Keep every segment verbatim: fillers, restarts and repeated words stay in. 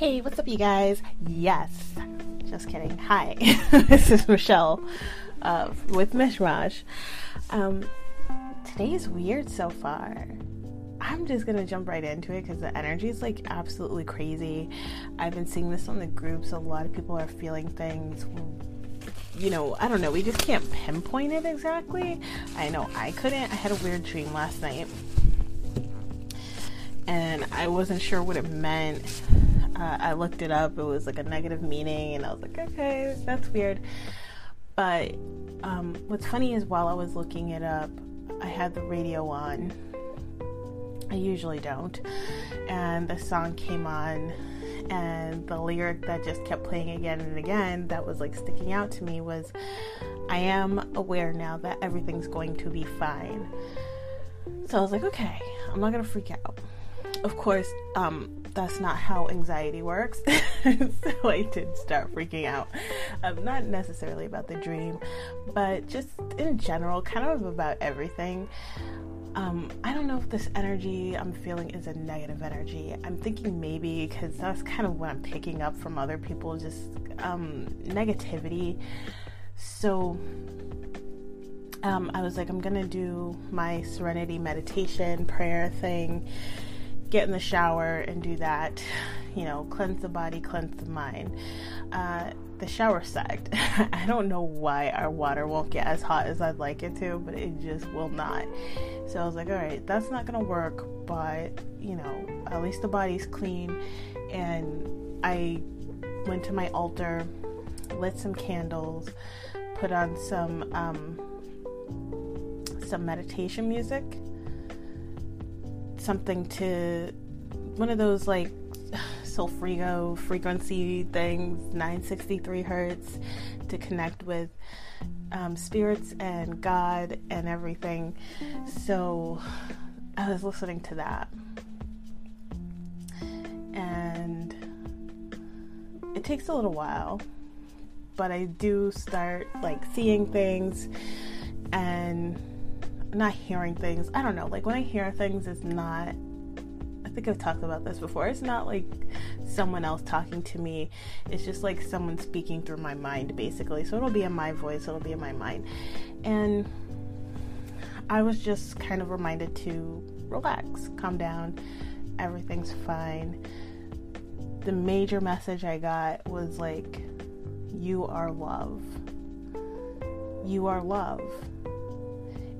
Hey, what's up, you guys? Yes, just kidding. Hi, this is Michelle uh, with Mish Mosh. Um, today's weird so far. I'm just gonna jump right into it because the energy is like absolutely crazy. I've been seeing this on the groups. A lot of people are feeling things. You know, I don't know, we just can't pinpoint it exactly. I know I couldn't. I had a weird dream last night and I wasn't sure what it meant. Uh, I looked it up. It was like a negative meaning and I was like, okay, that's weird. But um, what's funny is while I was looking it up, I had the radio on. I usually don't, and the song came on, and the lyric that just kept playing again and again that was like sticking out to me was, I am aware now that everything's going to be fine. So I was like, okay, I'm not gonna freak out. Of course, um, that's not how anxiety works. So I did start freaking out, um, not necessarily about the dream, but just in general, kind of about everything. Um, I don't know if this energy I'm feeling is a negative energy. I'm thinking maybe because that's kind of what I'm picking up from other people, just um, negativity. So um, I was like, I'm going to do my serenity meditation prayer thing, get in the shower and do that, you know, cleanse the body, cleanse the mind. Uh, the shower sucked. I don't know why our water won't get as hot as I'd like it to, but it just will not. So I was like, all right, that's not gonna work, but you know, at least the body's clean. And I went to my altar, lit some candles, put on some um, some meditation music, something to one of those like Solfeggio frequency things, nine sixty-three hertz, to connect with um, spirits and God and everything. So I was listening to that, and it takes a little while, but I do start like seeing things and not hearing things. I don't know, like when I hear things, it's not, I think I've talked about this before, it's not like someone else talking to me, it's just like someone speaking through my mind basically. So it'll be in my voice, it'll be in my mind. And I was just kind of reminded to relax, calm down, everything's fine. The major message I got was like, you are love. You are love.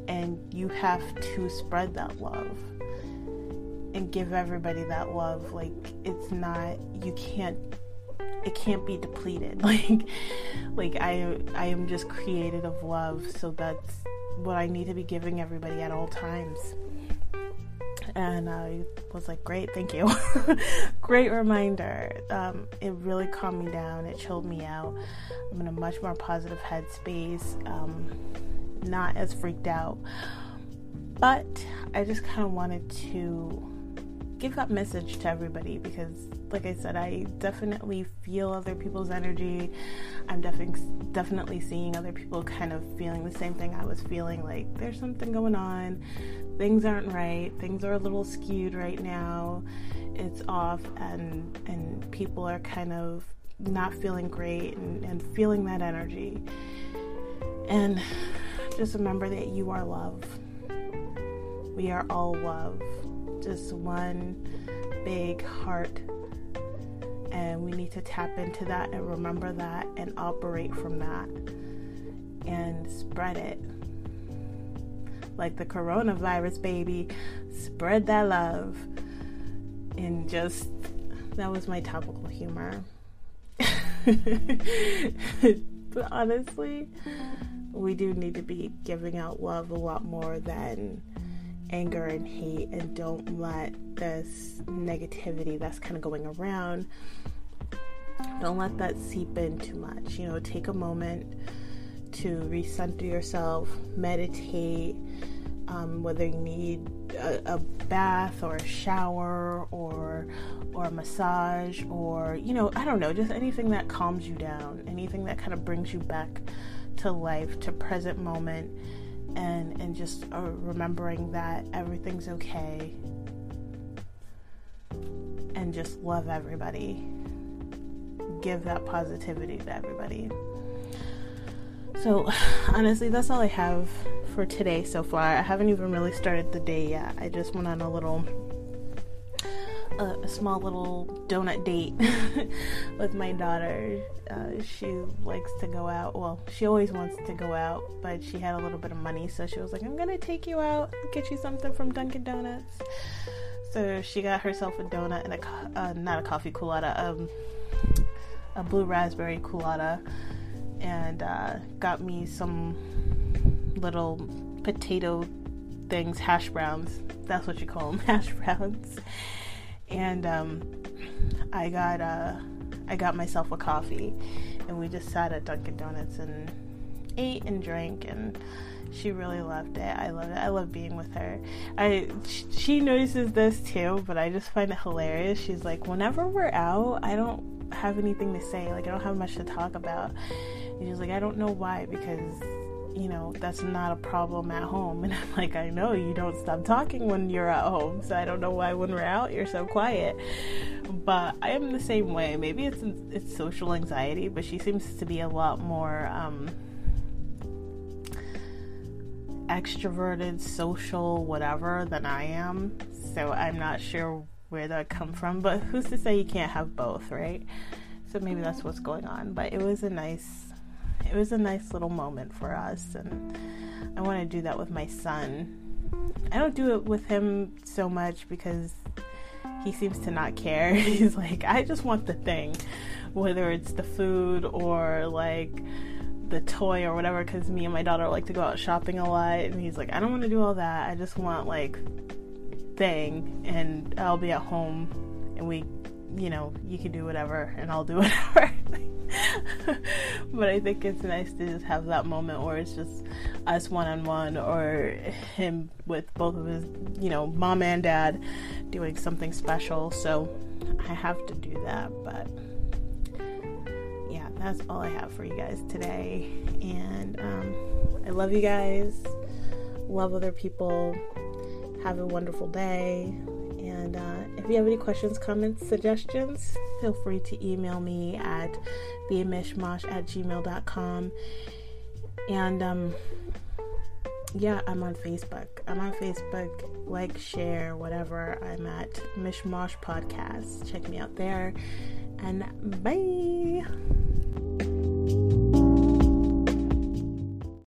And you have to spread that love and give everybody that love. Like, it's not, you can't, it can't be depleted. Like, like I, I am just created of love. So that's what I need to be giving everybody at all times. And I was like, great, thank you. Great reminder. Um, it really calmed me down. It chilled me out. I'm in a much more positive headspace. Um, not as freaked out. But I just kind of wanted to give that message to everybody because, like I said, I definitely feel other people's energy. I'm definitely definitely seeing other people kind of feeling the same thing I was feeling. Like, there's something going on. Things aren't right. Things are a little skewed right now. It's off, and and people are kind of not feeling great and, and feeling that energy. And just remember that you are love. We are all love. Just one big heart. And we need to tap into that and remember that and operate from that and spread it. Like the coronavirus, baby. Spread that love. And just, that was my topical humor. But honestly, we do need to be giving out love a lot more than anger and hate, and don't let this negativity that's kind of going around, don't let that seep in too much. You know, take a moment to recenter yourself, meditate, um, whether you need a, a bath or a shower or or a massage or, you know, I don't know, just anything that calms you down, anything that kind of brings you back to life, to present moment, and and just uh, remembering that everything's okay, and just love everybody. give that positivity to everybody. So honestly, that's all I have for today so far. I haven't even really started the day yet. I just went on a little uh, a small little donut date with my daughter. Uh, she likes to go out. Well, she always wants to go out, but she had a little bit of money, so she was like, I'm gonna take you out and get you something from Dunkin' Donuts. So she got herself a donut and a, co- uh, not a coffee culotta, um, a blue raspberry culotta, and uh, got me some little potato things, hash browns. That's what you call them, hash browns. And um, I got uh, I got myself a coffee, and we just sat at Dunkin' Donuts and ate and drank, and she really loved it. I love it. I love being with her. I she notices this too, but I just find it hilarious. She's like, whenever we're out, I don't have anything to say. Like, I don't have much to talk about. And she's like, I don't know why, because, you know, that's not a problem at home. And I'm like, I know, you don't stop talking when you're at home, so I don't know why when we're out you're so quiet. But I am the same way. Maybe it's it's social anxiety, but she seems to be a lot more um extroverted, social, whatever than I am. So I'm not sure where that come from, but who's to say you can't have both, right? So maybe that's what's going on. But it was a nice it was a nice little moment for us, and I want to do that with my son. I don't do it with him so much because he seems to not care. He's like, I just want the thing, whether it's the food or like the toy or whatever, because me and my daughter like to go out shopping a lot, and he's like, I don't want to do all that, I just want like thing, and I'll be at home and we, you know, you can do whatever and I'll do whatever. But I think it's nice to just have that moment where it's just us one-on-one, or him with both of his, you know, mom and dad doing something special. So I have to do that. But that's all I have for you guys today, and um, I love you guys, love other people, have a wonderful day, and uh, if you have any questions, comments, suggestions, feel free to email me at the mish mosh at gmail dot com, and um, yeah, I'm on Facebook, I'm on Facebook, like, share, whatever, I'm at Mish Mosh Podcast, check me out there, and bye!